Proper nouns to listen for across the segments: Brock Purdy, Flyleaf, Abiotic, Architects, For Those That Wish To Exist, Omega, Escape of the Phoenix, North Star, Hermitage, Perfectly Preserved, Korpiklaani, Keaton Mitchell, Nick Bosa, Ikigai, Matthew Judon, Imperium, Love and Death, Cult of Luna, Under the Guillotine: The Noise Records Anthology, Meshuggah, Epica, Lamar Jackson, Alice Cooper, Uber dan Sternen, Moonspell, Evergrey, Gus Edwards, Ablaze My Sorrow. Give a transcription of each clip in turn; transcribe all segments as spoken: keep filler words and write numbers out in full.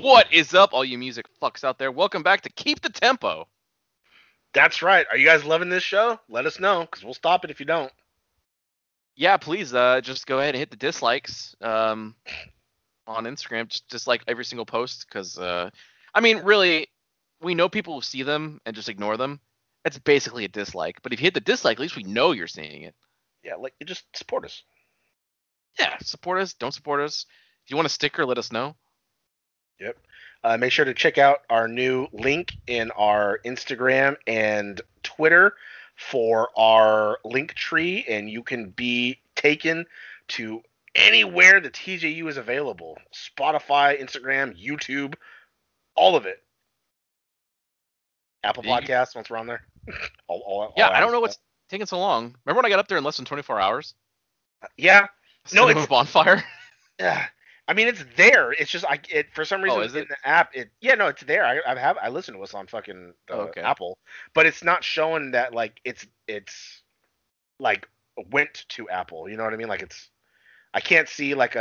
What is up, all you music fucks out there? Welcome back to Keep the Tempo. That's right. Are you guys loving this show? Let us know, because we'll stop it if you don't. Yeah, please uh, just go ahead and hit the dislikes um, on Instagram. Just dislike every single post, because, uh, I mean, really, we know people will see them and just ignore them. That's basically a dislike. But if you hit the dislike, at least we know you're seeing it. Yeah, like, you just support us. Yeah, support us. Don't support us. If you want a sticker, let us know. Yep. Uh, make sure to check out our new link in our Instagram and Twitter for our link tree, and you can be taken to anywhere the T J U is available. Spotify, Instagram, YouTube, all of it. Apple Podcasts, once we're on there. all, all, yeah, all I don't know what's taking so long. Remember when I got up there in less than twenty-four hours? Uh, yeah. No, it's a bonfire. Yeah. I mean, it's there. It's just I. It for some reason oh, in it? the app. It yeah no, it's there. I, I have I listen to us on fucking uh, okay. Apple, but it's not showing that like it's it's like went to Apple. You know what I mean? Like it's I can't see like a.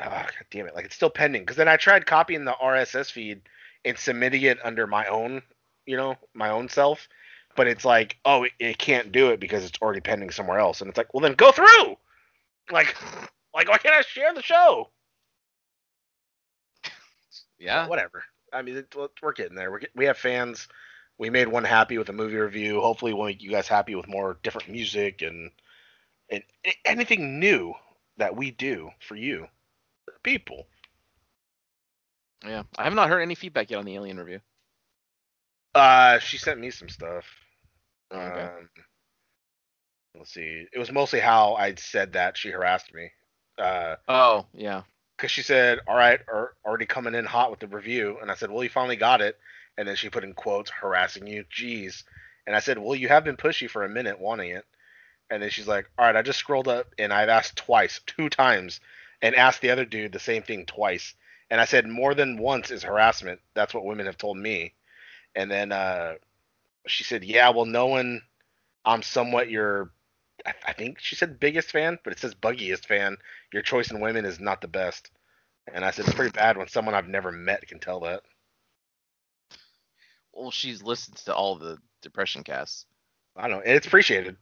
Uh, oh, God damn it! Like it's still pending because then I tried copying the R S S feed and submitting it under my own you know my own self, but it's like oh it, it can't do it because it's already pending somewhere else, and it's like well then go through like. Like, why can't I share the show? Yeah. Well, whatever. I mean, it, we're getting there. We're get, we have fans. We made one happy with a movie review. Hopefully, we'll make you guys happy with more different music and and anything new that we do for you, for people. Yeah. I have not heard any feedback yet on the Alien review. Uh, she sent me some stuff. Okay. Um, let's see. It was mostly how I said that she harassed me. Uh, oh, yeah. Because she said, all right, are already coming in hot with the review. And I said, well, you finally got it. And then she put in quotes, harassing you. Jeez. And I said, well, you have been pushy for a minute wanting it. And then she's like, all right, I just scrolled up and I've asked twice, two times, and asked the other dude the same thing twice. And I said, more than once is harassment. That's what women have told me. And then uh, she said, yeah, well, knowing I'm somewhat your... I think she said biggest fan, but it says buggiest fan. Your choice in women is not the best. And I said, it's pretty bad when someone I've never met can tell that. Well, she's listened to all the Depression casts. I don't know. It's appreciated.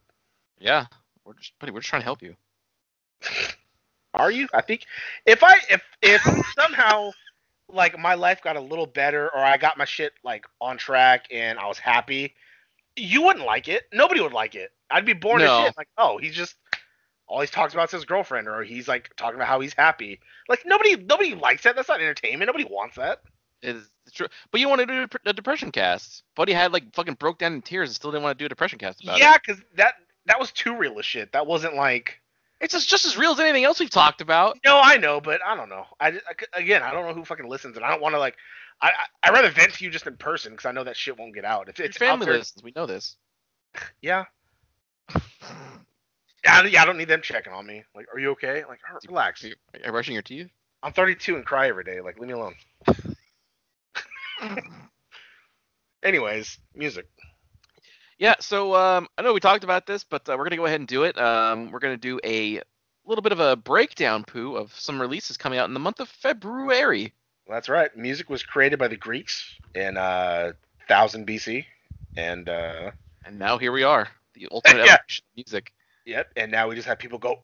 Yeah. We're just, buddy, we're just trying to help you. Are you? I think if I, if, if somehow like my life got a little better or I got my shit like on track and I was happy, you wouldn't like it. Nobody would like it. I'd be bored no. as shit. Like, oh, he's just all he talks about is his girlfriend, or he's like talking about how he's happy. Like nobody, nobody likes that. That's not entertainment. Nobody wants that. It's true. But you want to do a depression cast. Buddy had like fucking broke down in tears and still didn't want to do a depression cast about yeah, it. Yeah, because that that was too real as shit. That wasn't like it's just, just as real as anything else we've talked about. No, I know, but I don't know. I, I again, I don't know who fucking listens, and I don't want to like. I I I'd rather vent to you just in person because I know that shit won't get out. If it's your family listens, we know this. Yeah. Yeah, I don't need them checking on me. Like, are you okay? Like, relax. Are you, are you brushing your teeth? I'm thirty-two and cry every day. Like, leave me alone. Anyways, music. Yeah, so um, I know we talked about this, but uh, we're going to go ahead and do it. Um, we're going to do a little bit of a breakdown, Pooh, of some releases coming out in the month of February. That's right. Music was created by the Greeks in uh, one thousand B C. And, uh, and now here we are. The ultimate yeah. evolution of music. Yep, and now we just have people go.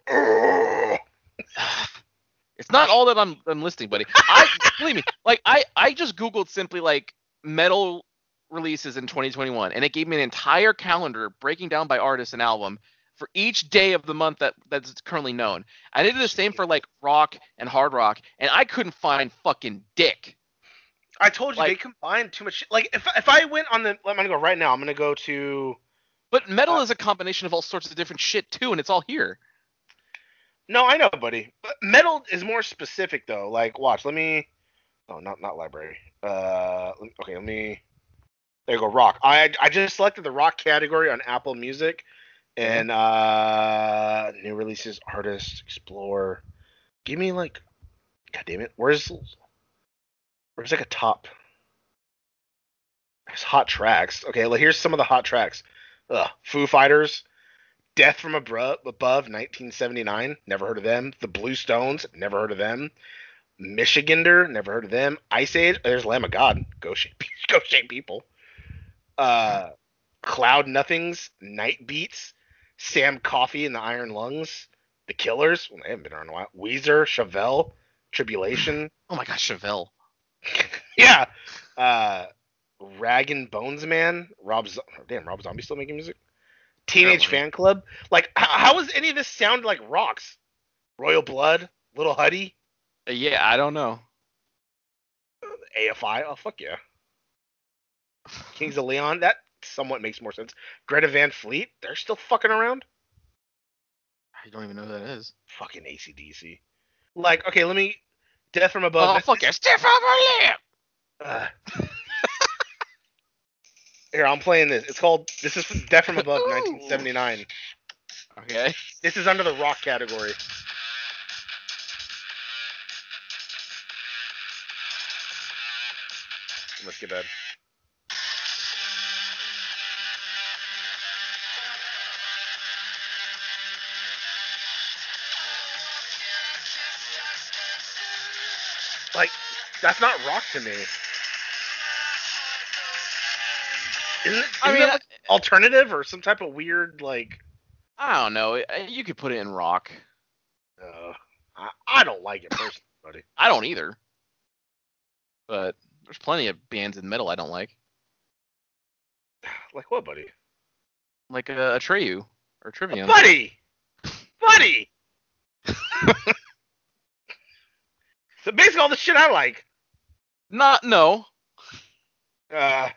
It's not all that I'm, I'm listing, buddy. I believe me, like I, I just googled simply like metal releases in twenty twenty-one, and it gave me an entire calendar breaking down by artist and album for each day of the month that that's currently known. I did the same for like rock and hard rock, and I couldn't find fucking dick. I told you, like, they combine too much. Like, if if I went on the, I'm gonna go right now. I'm gonna go to. But metal uh, is a combination of all sorts of different shit too, and it's all here. No, I know, buddy. But metal is more specific though. Like, watch. Let me. Oh, not not library. Uh, okay. Let me. There you go. Rock. I I just selected the rock category on Apple Music, and uh, new releases, artists, explore. Give me like. God damn it. Where's. There's like a top. There's hot tracks. Okay, well, here's some of the hot tracks. Ugh. Foo Fighters, Death from Above, nineteen seventy-nine. Never heard of them. The Blue Stones. Never heard of them. Michigander. Never heard of them. Ice Age. There's Lamb of God. Go Shape, go shape People. Uh, Cloud Nothings. Night Beats. Sam Coffee and the Iron Lungs. The Killers. Well, they haven't been around a while. Weezer. Chevelle. Tribulation. Oh my gosh, Chevelle. Yeah, uh, Rag and Bones Man, Rob, Z- damn, Rob Zombie still making music. Teenage Fan Club, like, h- how does any of this sound like rocks? Royal Blood, Little Huddy. Yeah, I don't know. A F I, oh fuck yeah. Kings of Leon, that somewhat makes more sense. Greta Van Fleet, they're still fucking around. I don't even know who that is. Fucking A C D C. Like, okay, let me. Death from Above. Oh, fuck yeah. Death from Above. Uh, here, I'm playing this. It's called, this is Death from Above, nineteen seventy-nine. Okay. This is under the rock category. Let's get that. Like, that's not rock to me. Isn't, isn't I mean, that like I, alternative or some type of weird, like... I don't know. You could put it in rock. Uh, I, I don't like it personally, buddy. I don't either. But there's plenty of bands in metal I don't like. Like what, buddy? Like a, a Atreyu or Trivium. Buddy! Buddy! So basically all the shit I like. Not, no. Uh.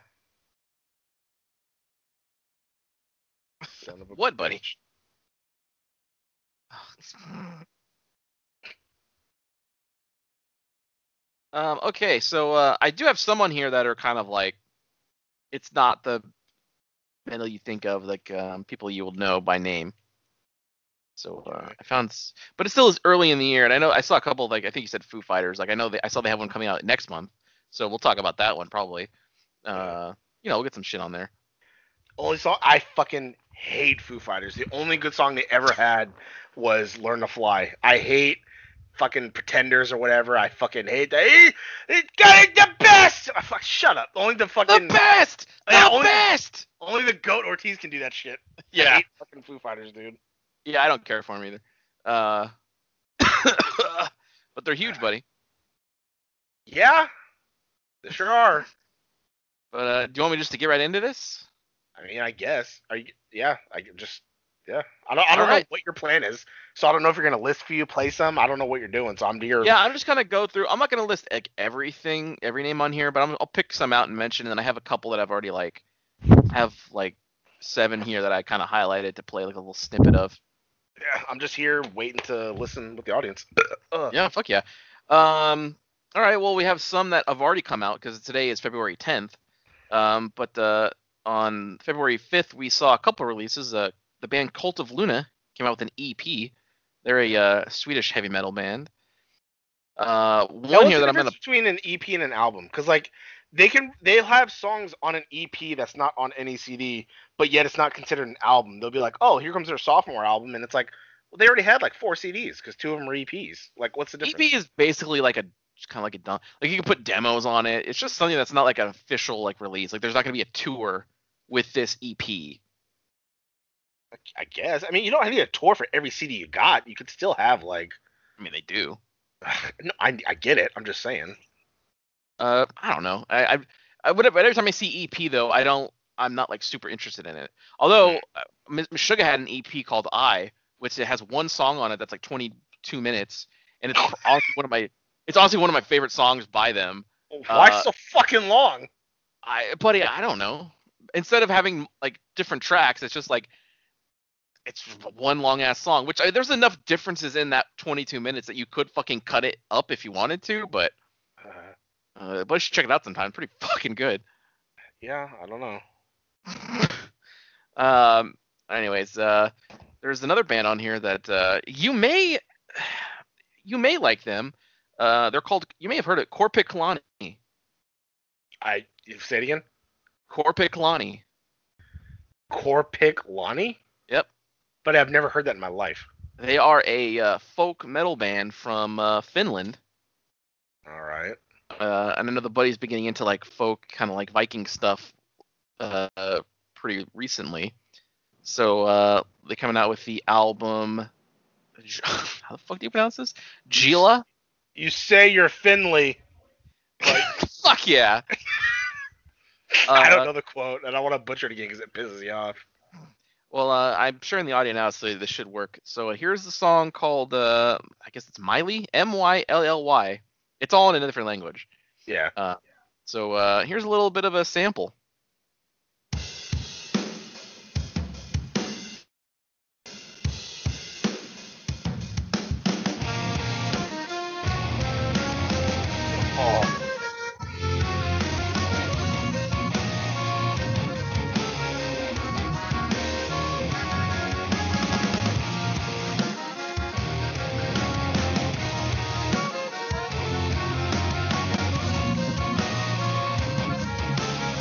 Son of a what, buddy? um, okay, so uh, I do have some on here that are kind of like, it's not the metal you think of, like um, people you will know by name. So uh, I found, but it still is early in the year, and I know I saw a couple of, like I think you said Foo Fighters. Like I know they, I saw they have one coming out next month, so we'll talk about that one probably. Uh, you know, we'll get some shit on there. Only song I fucking hate Foo Fighters. The only good song they ever had was "Learn to Fly." I hate fucking Pretenders or whatever. I fucking hate that. It, it got it the best. Oh, fuck, shut up. Only the fucking the best. Yeah, the only, best. Only the Goat Ortiz can do that shit. Yeah. I hate fucking Foo Fighters, dude. Yeah, I don't care for them either. Uh, but they're huge, buddy. Yeah, they sure are. But uh, do you want me just to get right into this? I mean, I guess. Are you, yeah, I just yeah. I don't. I don't All know right. what your plan is, so I don't know if you're gonna list for you, play some. I don't know what you're doing, so I'm to your. Yeah, I'm just gonna go through. I'm not gonna list like everything, every name on here, but I'm, I'll pick some out and mention. And then I have a couple that I've already like have like. seven here that I kind of highlighted to play like a little snippet of. Yeah, I'm just here waiting to listen with the audience. uh. Yeah, fuck yeah. Um, all right, well, we have some that have already come out because today is February tenth. Um, but uh, on February fifth, we saw a couple releases. Uh, the band Cult of Luna came out with an E P. They're a uh, Swedish heavy metal band. Uh, one What's here that I'm gonna between an E P and an album, because like. They can they'll have songs on an E P that's not on any C D, but yet it's not considered an album. They'll be like, oh, here comes their sophomore album, and it's like, well, they already had like four C Ds because two of them are E Ps. Like, what's the difference? E P is basically like a kind of like a dump. Like you can put demos on it. It's just something that's not like an official like release. Like there's not gonna be a tour with this E P. I guess. I mean, you don't need a tour for every C D you got. You could still have like. I mean, they do. No, I I get it. I'm just saying. Uh, I don't know. I, I, I would have, every time I see E P though, I don't. I'm not like super interested in it. Although uh, Meshuggah had an E P called "I," which it has one song on it that's like twenty-two minutes, and it's honestly one of my. It's honestly one of my favorite songs by them. Why uh, so fucking long? I, buddy, I don't know. Instead of having like different tracks, it's just like it's one long ass song. Which I, there's enough differences in that twenty-two minutes that you could fucking cut it up if you wanted to. But uh, but you should check it out sometime. Pretty fucking good. Yeah, I don't know. um. Anyways, uh, there's another band on here that uh, you may you may like them. Uh, they're called. You may have heard of Korpiklaani. I say it again. Korpiklaani. Korpiklaani? Yep. But I've never heard that in my life. They are a uh, folk metal band from uh, Finland. All right. Uh, and I know the buddy's been getting into like folk, kind of like Viking stuff, uh, pretty recently. So uh, they're coming out with the album. How the fuck do you pronounce this? Gila. You say you're Finley. Like, fuck yeah. uh, I don't know the quote, and I want to butcher it again because it pisses you off. Well, uh, I'm sure in the audio now, so this should work. So uh, here's the song called, uh, I guess it's Miley, M Y L L Y. It's all in a different language. Yeah. Uh, so uh, here's a little bit of a sample.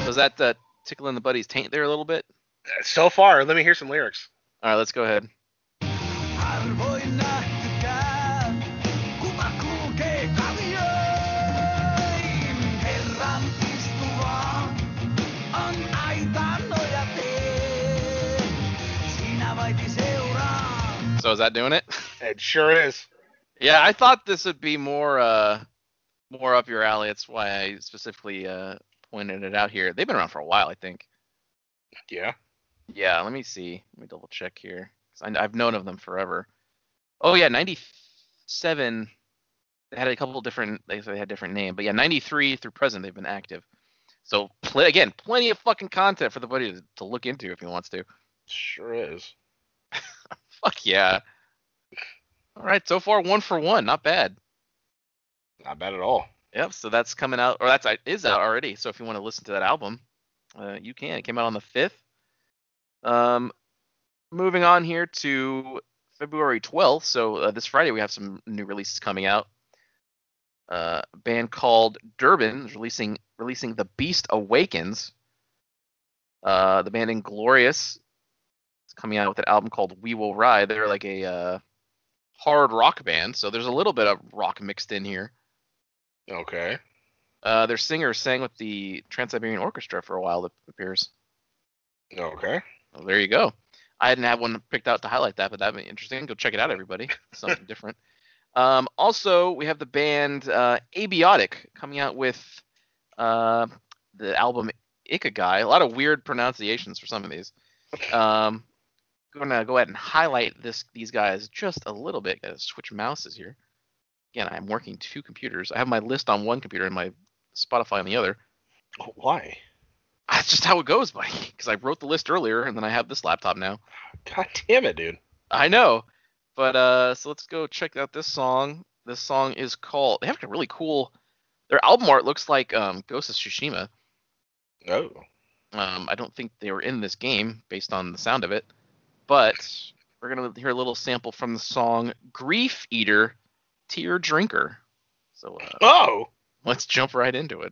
Is that uh, tickling the buddy's taint there a little bit? So far, let me hear some lyrics. All right, let's go ahead. So is that doing it? It sure is. Yeah, I thought this would be more uh, more up your alley. That's why I specifically... Uh, pointed it out here. They've been around for a while, I think. Yeah. Yeah, let me see. Let me double check here. I, I've known of them forever. Oh, yeah, ninety-seven. They had a couple different, they, they had different names. But yeah, ninety-three through present, they've been active. So, play, again, plenty of fucking content for the buddy to, to look into if he wants to. Sure is. Fuck yeah. All right, so far, one for one. Not bad. Not bad at all. Yep, so that's coming out, or that's is out already. So if you want to listen to that album, uh, you can. It came out on the fifth. Um, moving on here to February twelfth. So uh, this Friday we have some new releases coming out. Uh, a band called Durbin is releasing releasing The Beast Awakens. Uh, the band Inglorious is coming out with an album called We Will Ride. They're like a uh, hard rock band, so there's a little bit of rock mixed in here. Okay. Uh, their singer sang with the Trans Siberian Orchestra for a while, it appears. Okay. Well, there you go. I didn't have one picked out to highlight that, but that'd be interesting. Go check it out, everybody. Something different. Um, also, we have the band uh, Abiotic coming out with uh, the album Ikigai. A lot of weird pronunciations for some of these. Um, I'm going to go ahead and highlight this these guys just a little bit. Got to switch mouses here. Again, I'm working two computers. I have my list on one computer and my Spotify on the other. Why? That's just how it goes, buddy. Because I wrote the list earlier, and then I have this laptop now. God damn it, dude. I know. But uh, so let's go check out this song. This song is called... They have a really cool... Their album art looks like um, Ghost of Tsushima. Oh. Um, I don't think they were in this game, based on the sound of it. But we're going to hear a little sample from the song Grief Eater... Tear Drinker. So uh, oh, let's jump right into it.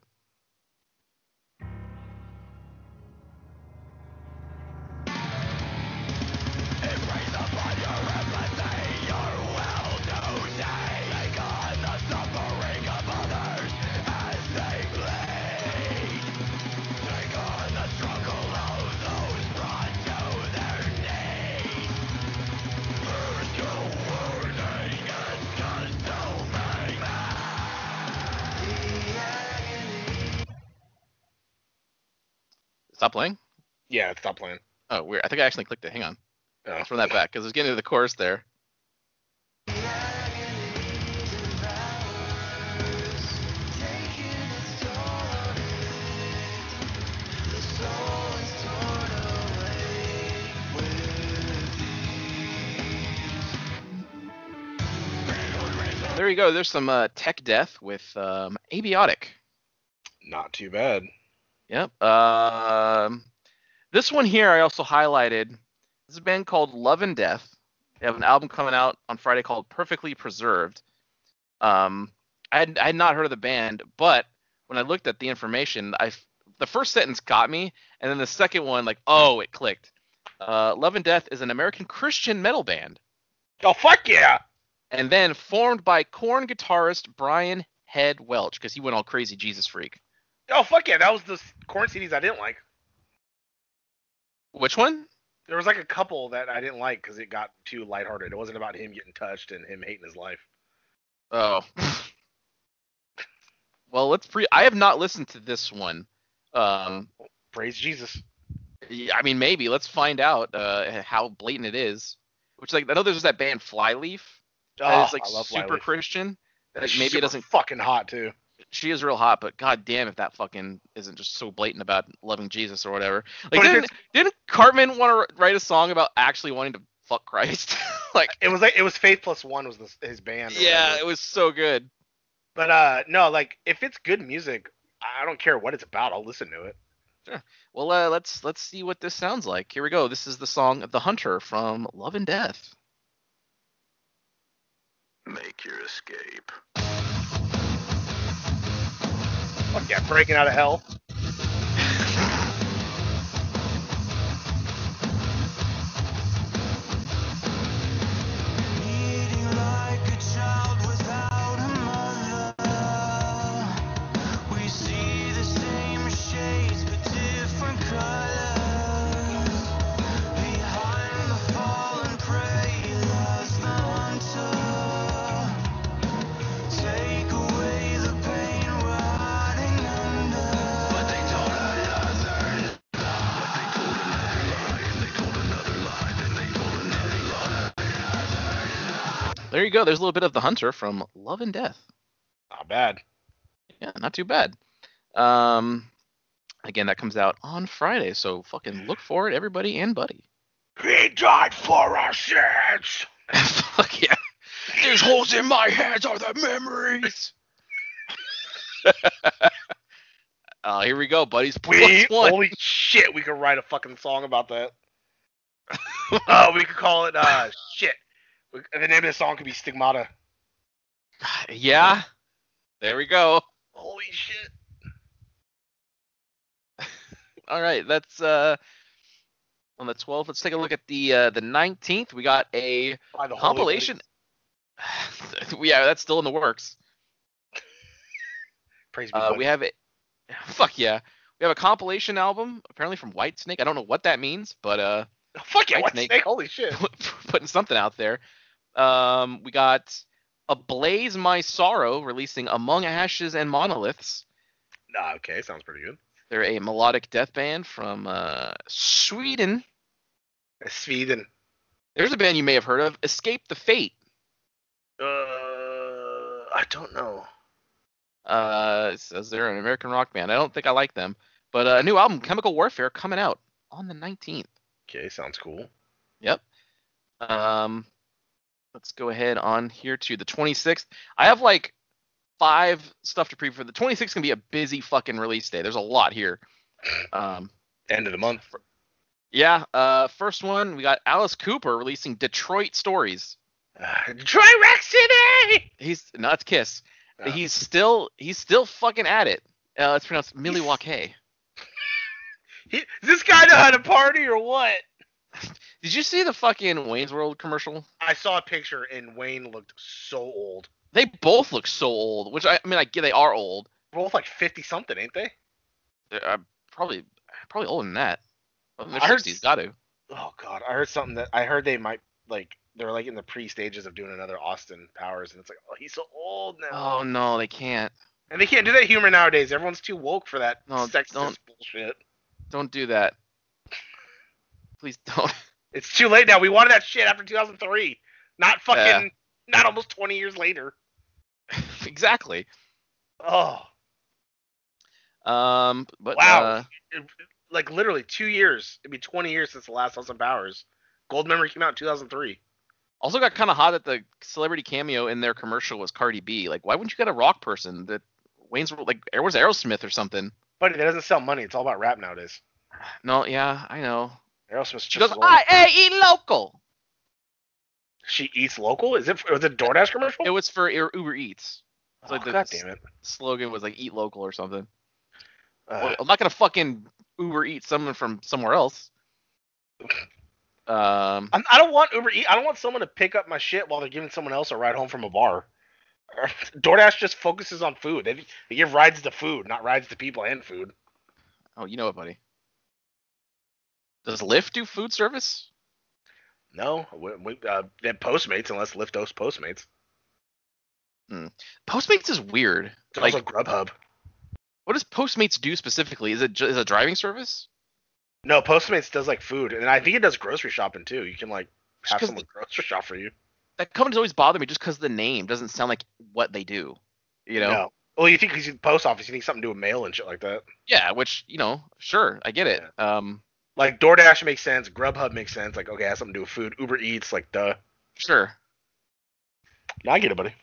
Stop playing? Yeah, stop playing. Oh, weird. I think I actually clicked it. Hang on. Oh. Let's run that back, because it's getting to the chorus there. There you go. There's some uh, tech death with um, Abiotic. Not too bad. Yep. Uh, this one here I also highlighted. This is a band called Love and Death. They have an album coming out on Friday called Perfectly Preserved. Um, I had, I had not heard of the band, but when I looked at the information, I the first sentence got me, and then the second one, like, oh, it clicked. Uh, Love and Death is an American Christian metal band. Oh, fuck yeah! And then formed by Korn guitarist Brian Head Welch, because he went all crazy Jesus freak. Oh, fuck yeah, that was the Korn C Ds I didn't like. Which one? There was like a couple that I didn't like because it got too lighthearted. It wasn't about him getting touched and him hating his life. Oh. Well, let's pre. I have not listened to this one. Um, Praise Jesus. I mean, maybe. Let's find out uh, how blatant it is. Which, like, I know there's that band Flyleaf. That is, like, oh, super Flyleaf. Christian. Like, maybe super it doesn't. Fucking hot too. She is real hot, but goddamn if that fucking isn't just so blatant about loving Jesus or whatever. Like, didn't, didn't Cartman want to write a song about actually wanting to fuck Christ? Like, it was like it was Faith Plus One was this, his band. Yeah, whatever. It was so good. But uh, no, like if it's good music, I don't care what it's about. I'll listen to it. Sure. Well, uh, let's let's see what this sounds like. Here we go. This is the song "The Hunter" from Love and Death. Make your escape. Fuck yeah, breaking out of hell. There you go. There's a little bit of The Hunter from Love and Death. Not bad. Yeah, not too bad. Um, again, that comes out on Friday, so fucking look for it, everybody and buddy. He died for our sins. Fuck yeah. These holes in my hands are the memories. uh, here we go, buddies. We, holy shit, we could write a fucking song about that. uh, we could call it uh, shit. The name of the song could be Stigmata. Yeah. There we go. Holy shit. All right, that's uh, on the twelfth. Let's take a look at the uh, the nineteenth. We got a compilation. Yeah, that's still in the works. Praise be. Uh, we have it. Fuck yeah. We have a compilation album apparently from Whitesnake. I don't know what that means, but uh. Fuck yeah, Whitesnake. Whitesnake. Holy shit. Putting something out there. Um, we got Ablaze My Sorrow releasing Among Ashes and Monoliths. Ah, okay, sounds pretty good. They're a melodic death band from uh, Sweden. Sweden. There's a band you may have heard of, Escape the Fate. Uh, I don't know. Uh, it says they're an American rock band. I don't think I like them. But a new album, Chemical Warfare, coming out on the nineteenth. Okay, sounds cool. Yep. Um, let's go ahead on here to the twenty-sixth. I have like five stuff to preview for the twenty-sixth. Can be a busy fucking release day. There's a lot here. Um, End of the month. Yeah. Uh, first one we got Alice Cooper releasing Detroit Stories. Uh, Detroit Rock City. He's not it's Kiss. Uh, he's still he's still fucking at it. Uh, it's pronounced Milwaukee. He, this guy know how to party or what? Did you see the fucking Wayne's World commercial? I saw a picture and Wayne looked so old. They both look so old, which I, I mean, I get they are old. Both like fifty something, ain't they? They're uh, probably probably older than that. Well, they're sixties, got to. Oh god, I heard something that I heard they might like they're like in the pre stages of doing another Austin Powers, and it's like, oh, he's so old now. Oh no, they can't. And they can't do that humor nowadays. Everyone's too woke for that no, sexist don't. bullshit. Don't do that. Please don't. It's too late now. We wanted that shit after two thousand three. Not fucking, yeah. Not almost twenty years later. Exactly. Oh. Um. But, wow. Uh, it, like, literally two years. It'd be twenty years since the last Awesome Powers. Gold Memory came out in two thousand three. Also got kind of hot that the celebrity cameo in their commercial was Cardi B. Like, why wouldn't you get a rock person that Wayne's like, where's Aerosmith or something? Buddy, that doesn't sell money. It's all about rap nowadays. No, yeah, I know. Aerosmith's just goes, I, I eat local. She eats local? Is it for, was it a DoorDash commercial? It was for Uber Eats. It's like, oh, the God damn it. Slogan was like eat local or something. Uh, well, I'm not going to fucking Uber Eat someone from somewhere else. Um, I, I don't want Uber Eat. I don't want someone to pick up my shit while they're giving someone else a ride home from a bar. DoorDash just focuses on food. They, they give rides to food, not rides to people and food. Oh, you know it, buddy. Does Lyft do food service? No, we, we, uh, they have Postmates, unless Lyft hosts Postmates. Hmm. Postmates is weird. It's like, also Grubhub. What does Postmates do specifically? Is it is it a driving service? No, Postmates does like food, and I think it does grocery shopping too. You can like have someone grocery shop for you. That company's always bothered me just because the name doesn't sound like what they do. You know? No. Well, you think because you post office, you think something to do with mail and shit like that. Yeah, which you know, sure, I get it. Yeah. Um, like DoorDash makes sense, Grubhub makes sense. Like okay, it has something to do with food. Uber Eats, like duh. Sure. No, I get it, buddy.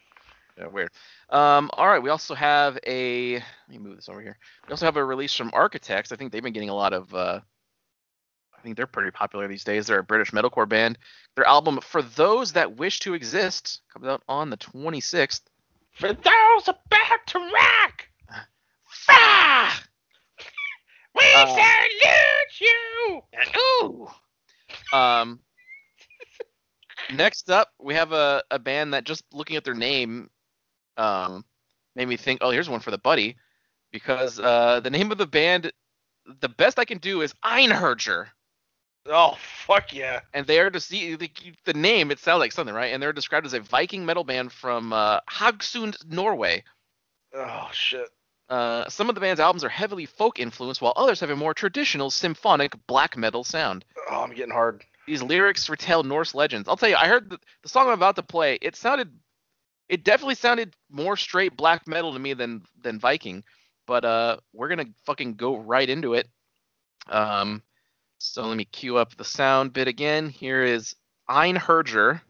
Yeah, weird. Um, all right, we also have a. Let me move this over here. We also have a release from Architects. I think they've been getting a lot of. Uh, I think they're pretty popular these days. They're a British metalcore band. Their album For Those That Wish To Exist comes out on the twenty-sixth. For those about to rock, fire, we uh, salute you. Ooh. Um. Next up, we have a a band that just looking at their name. Um, made me think, oh, here's one for the buddy, because uh, the name of the band, the best I can do is Einherjer. Oh, fuck yeah. And they are, to see the, the name, it sounds like something, right? And they're described as a Viking metal band from uh, Hagsund, Norway. Oh, shit. Uh, some of the band's albums are heavily folk-influenced, while others have a more traditional symphonic black metal sound. Oh, I'm getting hard. These lyrics retell Norse legends. I'll tell you, I heard the, the song I'm about to play, it sounded... It definitely sounded more straight black metal to me than than Viking, but uh, we're going to fucking go right into it. Um, so let me cue up the sound bit again. Here is Einherjer,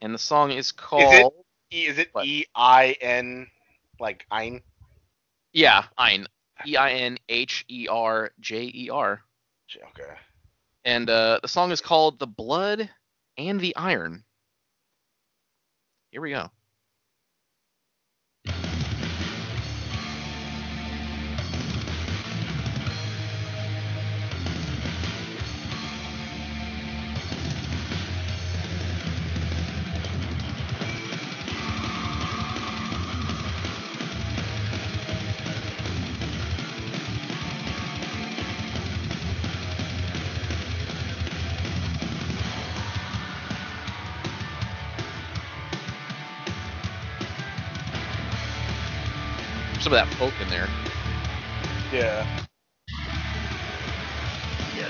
and the song is called... Is it, is it E I N, like Ein? Yeah, Ein. E I N H E R J E R. Okay. And uh, the song is called The Blood and the Iron. Here we go. Some of that folk in there. Yeah. There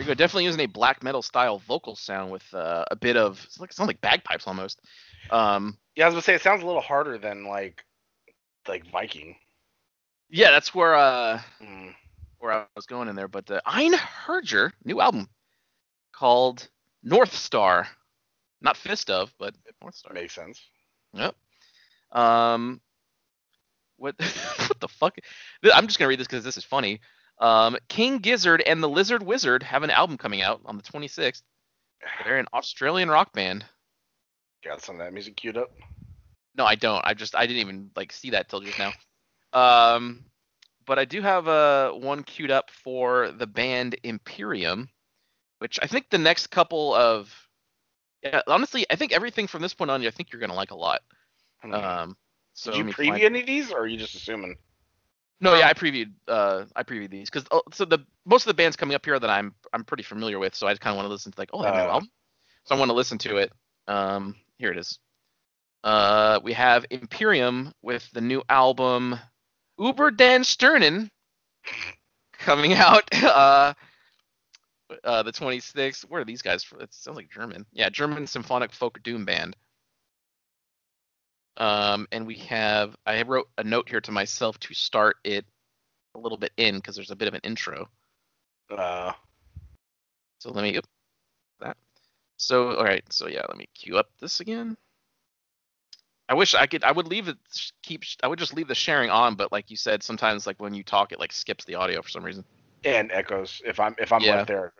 you go. Definitely using a black metal style vocal sound with uh, a bit of, it's like, it sounds like bagpipes almost. Um, yeah, I was gonna say it sounds a little harder than like like Viking. Yeah, that's where. Uh, mm. Where I was going in there, but uh, Einherjer, new album called North Star, not Fist of, but North Star. Makes sense. Yep. Um, what? What the fuck? I'm just gonna read this because this is funny. Um, King Gizzard and the Lizard Wizard have an album coming out on the twenty-sixth. They're an Australian rock band. Got some of that music queued up? No, I don't. I just I didn't even like see that till just now. Um. But I do have uh, one queued up for the band Imperium, which I think the next couple of... Yeah, honestly, I think everything from this point on, I think you're going to like a lot. Um, so Did you preview find... any of these, or are you just assuming? No, yeah, I previewed uh, I previewed these. Cause, oh, so the most of the bands coming up here that I'm I'm pretty familiar with, so I kind of want to listen to like, oh, I know. Uh, so I want to listen to it. Um, here it is. Uh, we have Imperium with the new album... Uber dan Sternen coming out uh, uh, the twenty-sixth. Where are these guys from? It sounds like German. Yeah, German symphonic folk doom band. Um, and we have, I wrote a note here to myself to start it a little bit in, because there's a bit of an intro. Uh, so let me, oops, that. So, all right, so yeah, let me queue up this again. I wish I could, I would leave it, keep, I would just leave the sharing on, but like you said, sometimes like when you talk, it like skips the audio for some reason. And echoes, if I'm, if I'm yeah. right there.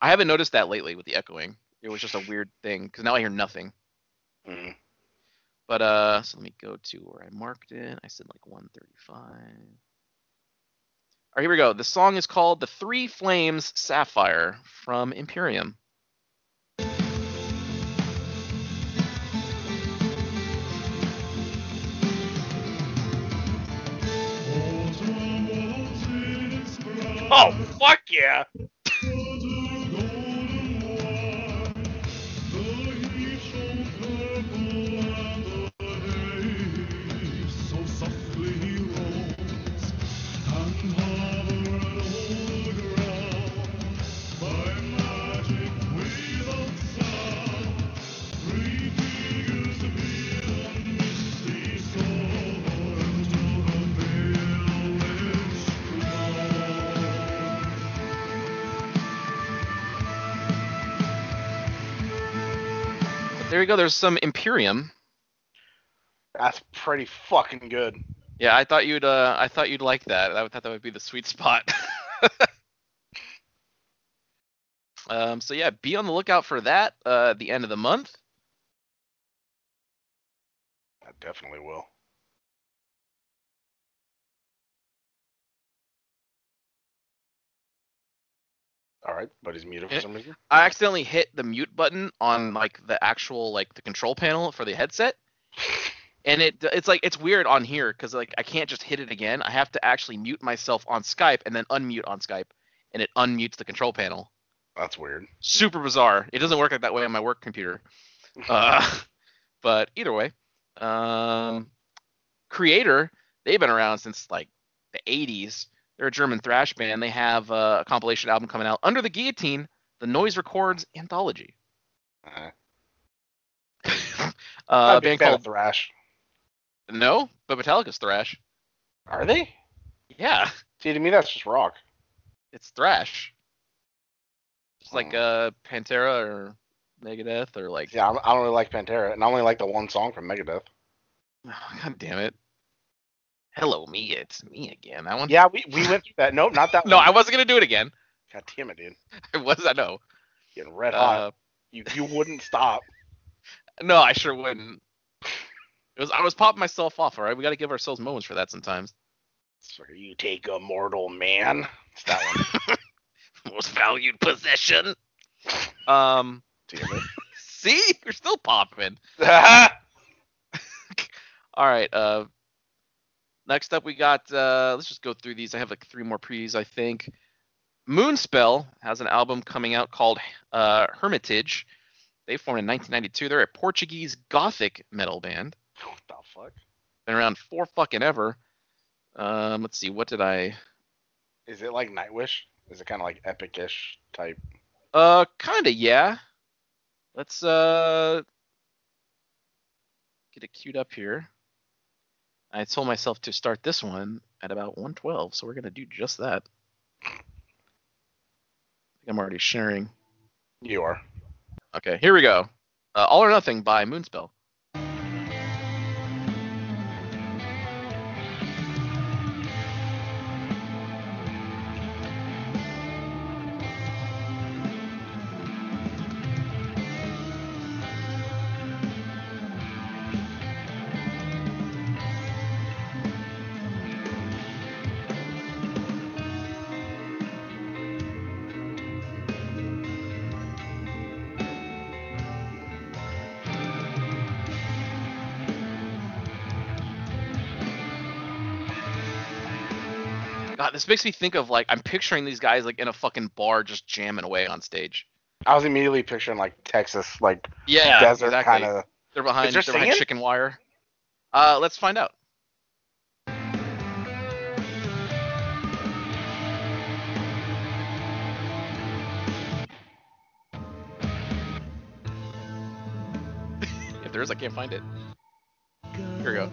I haven't noticed that lately with the echoing. It was just a weird thing, because now I hear nothing. Mm-hmm. But uh, so let me go to where I marked it. I said like one thirty-five. All right, here we go. The song is called The Three Flames Sapphire from Imperium. Oh, fuck yeah! There you go. There's some Imperium. That's pretty fucking good. Yeah, I thought you'd. Uh, I thought you'd like that. I thought that would be the sweet spot. um. So yeah, be on the lookout for that uh, at the end of the month. I definitely will. All right, but he's muted for some reason. I accidentally hit the mute button on like the actual like the control panel for the headset, and it it's like it's weird on here because like I can't just hit it again. I have to actually mute myself on Skype and then unmute on Skype, and it unmutes the control panel. That's weird. Super bizarre. It doesn't work like that way on my work computer. Uh, but either way, um, Creator, they've been around since like the eighties. They're a German thrash band. They have uh, a compilation album coming out, Under the Guillotine: The Noise Records Anthology. Uh, uh, a band called Thrash. No, but Metallica's thrash. Are they? Yeah. See, to me, that's just rock. It's thrash. It's hmm. like uh, Pantera or Megadeth or like. Yeah, I don't really like Pantera, and I only like the one song from Megadeth. Oh, God damn it. Hello, me. It's me again. That one. Yeah, we, we went through that. Nope, not that one. No, I wasn't going to do it again. God damn it, dude. I was, I know. Getting red hot. Uh, you, you wouldn't stop. No, I sure wouldn't. It was I was popping myself off, all right? We got to give ourselves moments for that sometimes. So you take a mortal man. It's that one. Most valued possession. Um, damn it. See? You're still popping. All right, uh. Next up, we got, uh, let's just go through these. I have like three more previews, I think. Moonspell has an album coming out called uh, Hermitage. They formed in nineteen ninety-two. They're a Portuguese gothic metal band. What the fuck? Been around for fucking ever. Um, let's see, what did I... Is it like Nightwish? Is it kind of like epic-ish type? Uh, kind of, yeah. Let's uh, get it queued up here. I told myself to start this one at about one twelve, so we're going to do just that. I think I'm already sharing. You are. Okay, here we go. Uh, All or Nothing by Moonspell. This makes me think of, like, I'm picturing these guys, like, in a fucking bar just jamming away on stage. I was immediately picturing, like, Texas, like, yeah, desert exactly. kind of. They're behind, they're behind chicken wire. Uh, let's find out. If there is, I can't find it. Here we go.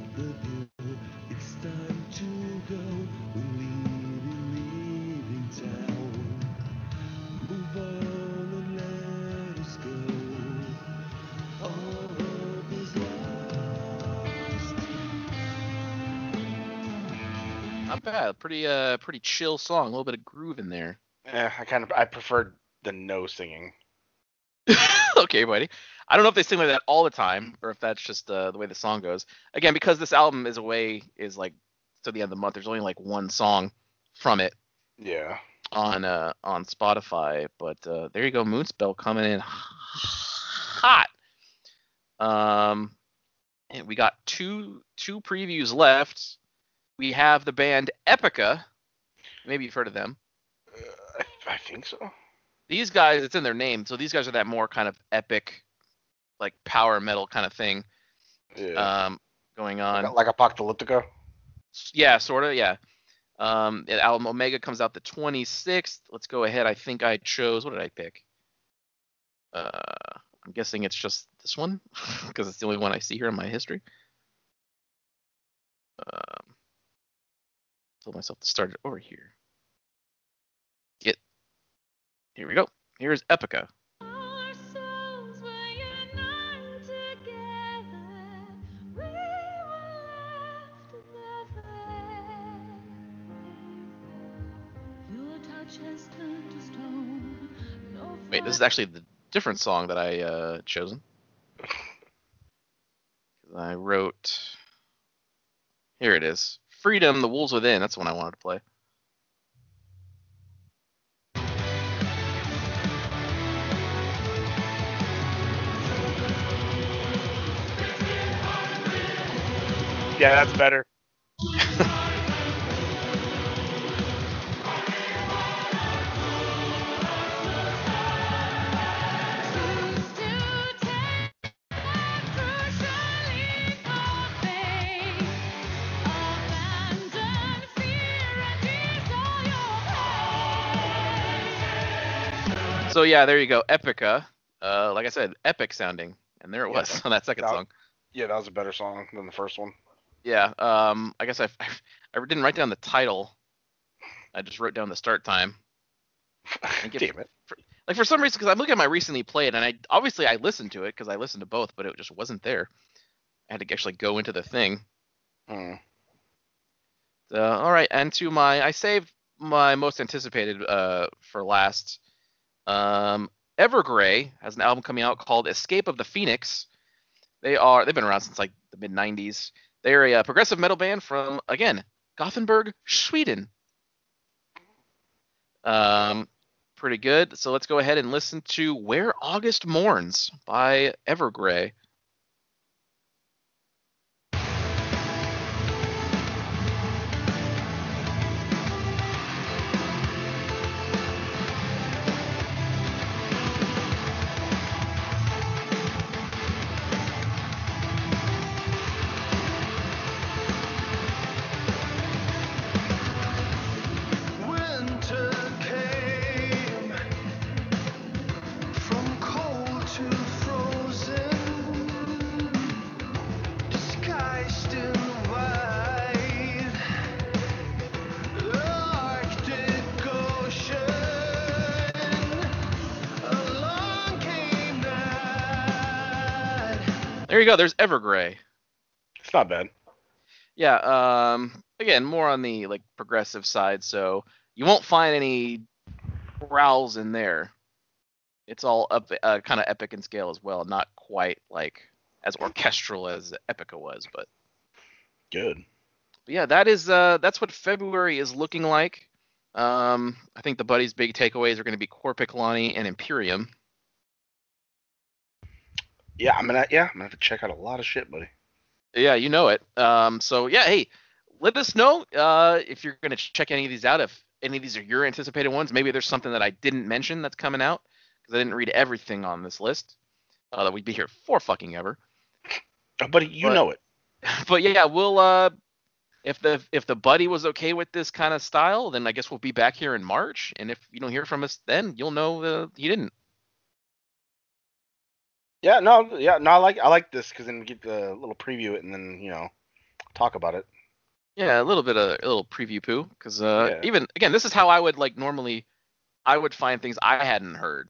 It's time to go. We're leaving, leaving town. Move on and let us go. All hope is lost. Not bad. Pretty uh, pretty chill song. A little bit of groove in there. Yeah, I kind of I preferred the no singing. Okay, buddy. I don't know if they sing like that all the time, or if that's just uh, the way the song goes. Again, because this album is away is like to the end of the month. There's only like one song from it. Yeah. On uh on Spotify, but uh, there you go. Moonspell coming in hot. Um, and we got two two previews left. We have the band Epica. Maybe you've heard of them. Uh, I, I think so. These guys, it's in their name, so these guys are that more kind of epic, like power metal kind of thing, yeah. um, going on. Like, like Apocalyptica? Yeah, sort of, yeah. Um, it, album Omega comes out the twenty-sixth. Let's go ahead. I think I chose, what did I pick? Uh, I'm guessing it's just this one, because it's the only one I see here in my history. Um, told myself to start it over here. Get. Here we go. Here's Epica. Our souls were united together. We were left in the fray. Your touch has turned to stone. No. Wait, this is actually the different song that I uh, chosen. I wrote. Here it is. Freedom, The Wolves Within. That's the one I wanted to play. Yeah, that's better. So yeah, there you go, Epica. Uh, like I said, epic sounding, and there it was on that second that, song. Yeah, that was a better song than the first one. Yeah, um, I guess I, I didn't write down the title. I just wrote down the start time. Damn it. it. For, like, for some reason, because I'm looking at my recently played, and I obviously I listened to it, because I listened to both, but it just wasn't there. I had to actually go into the thing. Mm. So, all right, and to my... I saved my most anticipated uh, for last. Um, Evergrey has an album coming out called Escape of the Phoenix. They are... They've been around since, like, the mid nineties. They're a uh, progressive metal band from, again, Gothenburg, Sweden. Um, pretty good. So let's go ahead and listen to Where August Mourns by Evergrey. There you go. There's Evergrey. It's not bad. Yeah. Um, again, more on the like progressive side, so you won't find any growls in there. It's all up, uh, kind of epic in scale as well. Not quite like as orchestral as Epica was, but good. But yeah, that is uh, that's what February is looking like. Um, I think the buddies' big takeaways are going to be Korpiklaani and Imperium. Yeah, I'm gonna yeah, I'm gonna have to check out a lot of shit, buddy. Yeah, you know it. Um, so yeah, hey, let us know uh, if you're gonna check any of these out. If any of these are your anticipated ones, maybe there's something that I didn't mention that's coming out because I didn't read everything on this list. Uh, that we'd be here for fucking ever. Oh, buddy, you but, know it. But yeah, we'll uh, if the if the buddy was okay with this kind of style, then I guess we'll be back here in March. And if you don't hear from us, then you'll know uh, he didn't. Yeah, no, yeah, no. I like I like this because then we get the little preview it, and then you know talk about it. Yeah, a little bit of a little preview poo, because uh, yeah. even again, this is how I would like normally. I would find things I hadn't heard,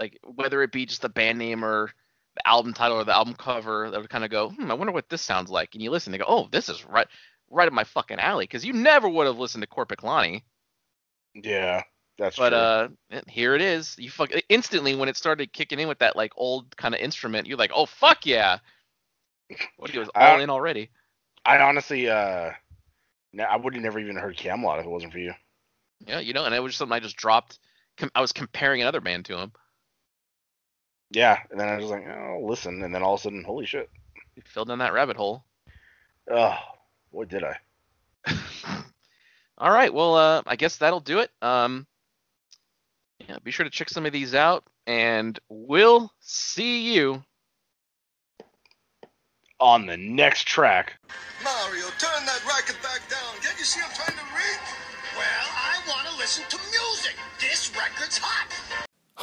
like whether it be just the band name or the album title or the album cover. That would kind of go, hmm, I wonder what this sounds like. And you listen, they go, oh, this is right, right up my fucking alley, because you never would have listened to Korpiklaani. Yeah, that's but, true. But uh, here it is. You fuck instantly when it started kicking in with that like old kind of instrument. You're like, oh fuck yeah! What, it was all I, in already. I honestly, uh, I would have never even heard Camelot if it wasn't for you. Yeah, you know, and it was just something I just dropped. Com- I was comparing another band to him. Yeah, and then I was like, oh, listen, and then all of a sudden, holy shit. You fell down that rabbit hole. Oh, boy, did I. All right, well, uh, I guess that'll do it. Um, yeah, be sure to check some of these out, and we'll see you on the next track. Mario, turn that racket back down. Can't you see I'm trying to read? Well, I want to listen to music. This record's hot.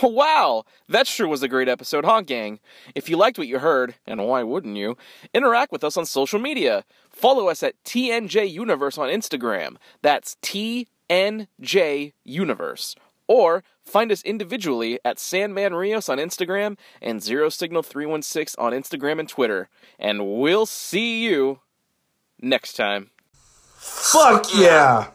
Wow, that sure was a great episode, huh, gang? If you liked what you heard, and why wouldn't you, interact with us on social media. Follow us at T N J Universe on Instagram. That's T N J Universe. Or find us individually at Sandman Rios on Instagram and Zero Signal three one six on Instagram and Twitter. And we'll see you next time. Fuck yeah!